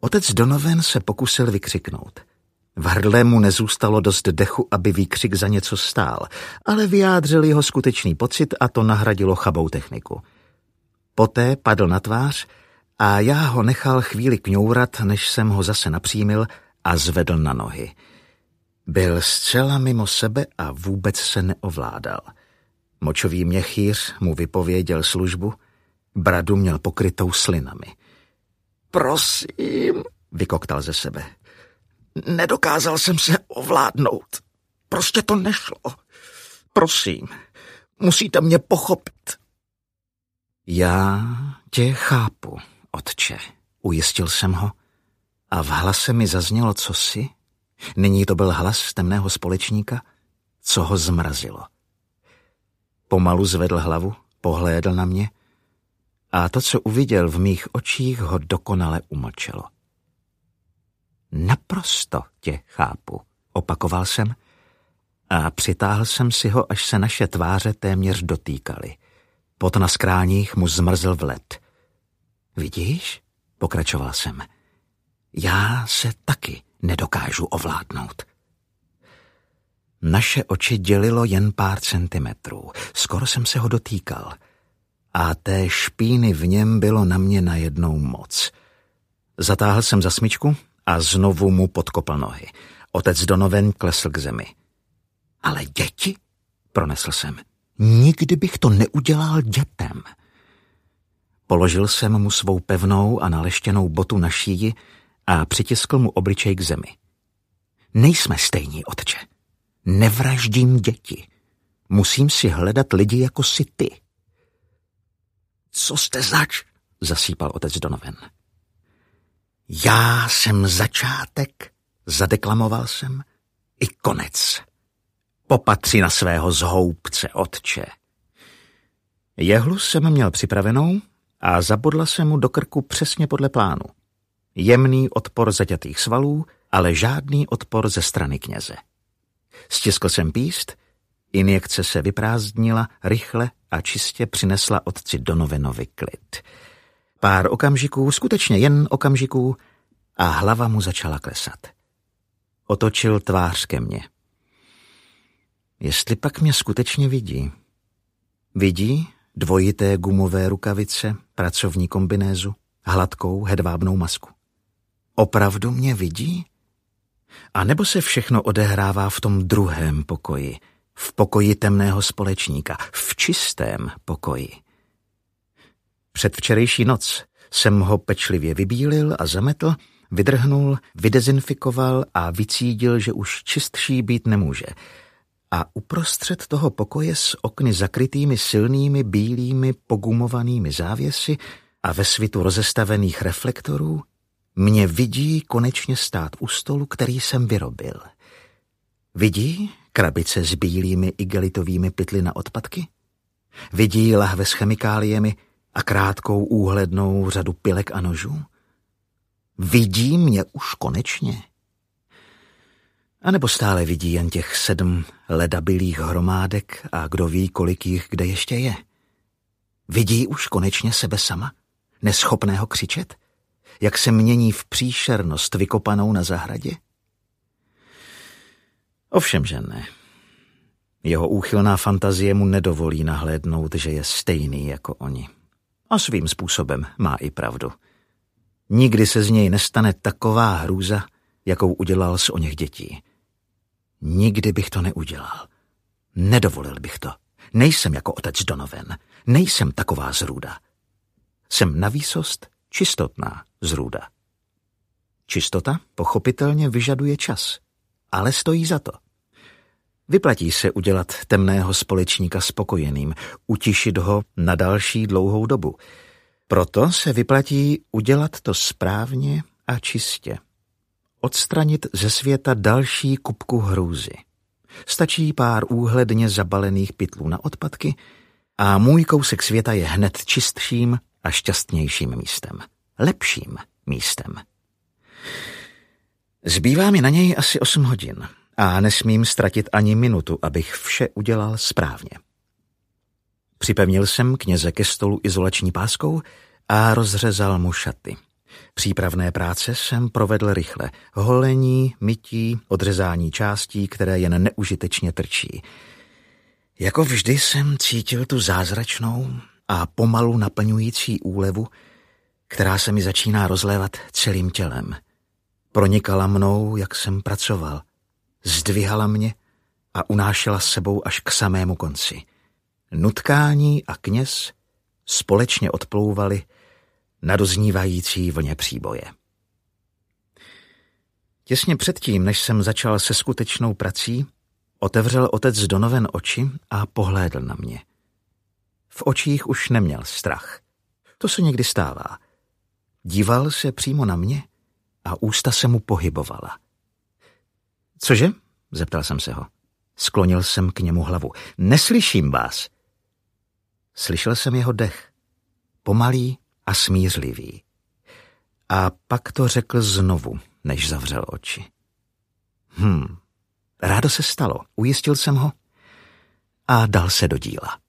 Otec Donovan se pokusil vykřiknout. V hrdle mu nezůstalo dost dechu, aby výkřik za něco stál, ale vyjádřil jeho skutečný pocit a to nahradilo chabou techniku. Poté padl na tvář a já ho nechal chvíli kňourat, než jsem ho zase napřímil a zvedl na nohy. Byl zcela mimo sebe a vůbec se neovládal. Močový měchýř mu vypověděl službu, bradu měl pokrytou slinami. Prosím, vykoktal ze sebe. Nedokázal jsem se ovládnout. Prostě to nešlo. Prosím, musíte mě pochopit. Já tě chápu, otče, ujistil jsem ho a v hlase mi zaznělo cosi. Nyní to byl hlas temného společníka, co ho zmrazilo. Pomalu zvedl hlavu, pohlédl na mě a to, co uviděl v mých očích, ho dokonale umlčelo. Naprosto tě chápu, opakoval jsem a přitáhl jsem si ho, až se naše tváře téměř dotýkaly. Pot na skráních mu zmrzl v led. Vidíš, pokračoval jsem, já se taky nedokážu ovládnout. Naše oči dělilo jen pár centimetrů, skoro jsem se ho dotýkal a té špíny v něm bylo na mě najednou moc. Zatáhl jsem za smyčku a znovu mu podkopl nohy. Otec Donovan klesl k zemi. Ale děti? Pronesl jsem. Nikdy bych to neudělal dětem. Položil jsem mu svou pevnou a naleštěnou botu na šíji a přitiskl mu obličej k zemi. Nejsme stejní, otče. Nevraždím děti. Musím si hledat lidi jako si ty. Co jste zač? Zasípal otec Donovan. Já jsem začátek, zadeklamoval jsem, i konec. Popatři na svého zhoubce, otče. Jehlu jsem měl připravenou a zabodla jsem mu do krku přesně podle plánu. Jemný odpor zaťatých svalů, ale žádný odpor ze strany kněze. Stiskl jsem píst, injekce se vyprázdnila, rychle a čistě přinesla otci Donovanovi klid. Pár okamžiků, skutečně jen okamžiků, a hlava mu začala klesat. Otočil tvář ke mně. Jestli pak mě skutečně vidí. Vidí dvojité gumové rukavice, pracovní kombinézu, hladkou hedvábnou masku. Opravdu mě vidí? A nebo se všechno odehrává v tom druhém pokoji, v pokoji temného společníka, v čistém pokoji? Před včerejší noc jsem ho pečlivě vybílil a zametl, vydrhnul, vydezinfikoval a vycídil, že už čistší být nemůže. A uprostřed toho pokoje s okny zakrytými silnými bílými pogumovanými závěsy a ve svitu rozestavených reflektorů mě vidí konečně stát u stolu, který jsem vyrobil. Vidí krabice s bílými igelitovými pytly na odpadky? Vidí lahve s chemikáliemi a krátkou úhlednou řadu pilek a nožů? Vidí mě už konečně? A nebo stále vidí jen těch 7 ledabilých hromádek a kdo ví, kolik jich kde ještě je? Vidí už konečně sebe sama? Neschopného křičet? Jak se mění v příšernost vykopanou na zahradě? Ovšem, že ne. Jeho úchylná fantazie mu nedovolí nahlédnout, že je stejný jako oni. A svým způsobem má i pravdu. Nikdy se z něj nestane taková hrůza, jakou udělal z oněch dětí. Nikdy bych to neudělal. Nedovolil bych to. Nejsem jako otec Donovan. Nejsem taková zrůda. Jsem navýsost čistotná zrůda. Čistota pochopitelně vyžaduje čas, ale stojí za to. Vyplatí se udělat temného společníka spokojeným, utišit ho na další dlouhou dobu. Proto se vyplatí udělat to správně a čistě. Odstranit ze světa další kupku hrůzy. Stačí pár úhledně zabalených pytlů na odpadky a můj kousek světa je hned čistším a šťastnějším místem. Lepším místem. Zbývá mi na něj asi 8 hodin a nesmím ztratit ani minutu, abych vše udělal správně. Připevnil jsem kněze ke stolu izolační páskou a rozřezal mu šaty. Přípravné práce jsem provedl rychle. Holení, mytí, odřezání částí, které jen neužitečně trčí. Jako vždy jsem cítil tu zázračnou a pomalu naplňující úlevu, která se mi začíná rozlévat celým tělem. Pronikala mnou, jak jsem pracoval. Zdvihala mě a unášela s sebou až k samému konci. Nutkání a kněz společně odplouvali na doznívající vlně příboje. Těsně předtím, než jsem začal se skutečnou prací, otevřel otec Donovan oči a pohlédl na mě. V očích už neměl strach. To se někdy stává. Díval se přímo na mě a ústa se mu pohybovala. Cože? Zeptal jsem se ho. Sklonil jsem k němu hlavu. Neslyším vás. Slyšel jsem jeho dech. Pomalý a smířlivý. A pak to řekl znovu, než zavřel oči. Rádo se stalo, ujistil jsem ho a dal se do díla.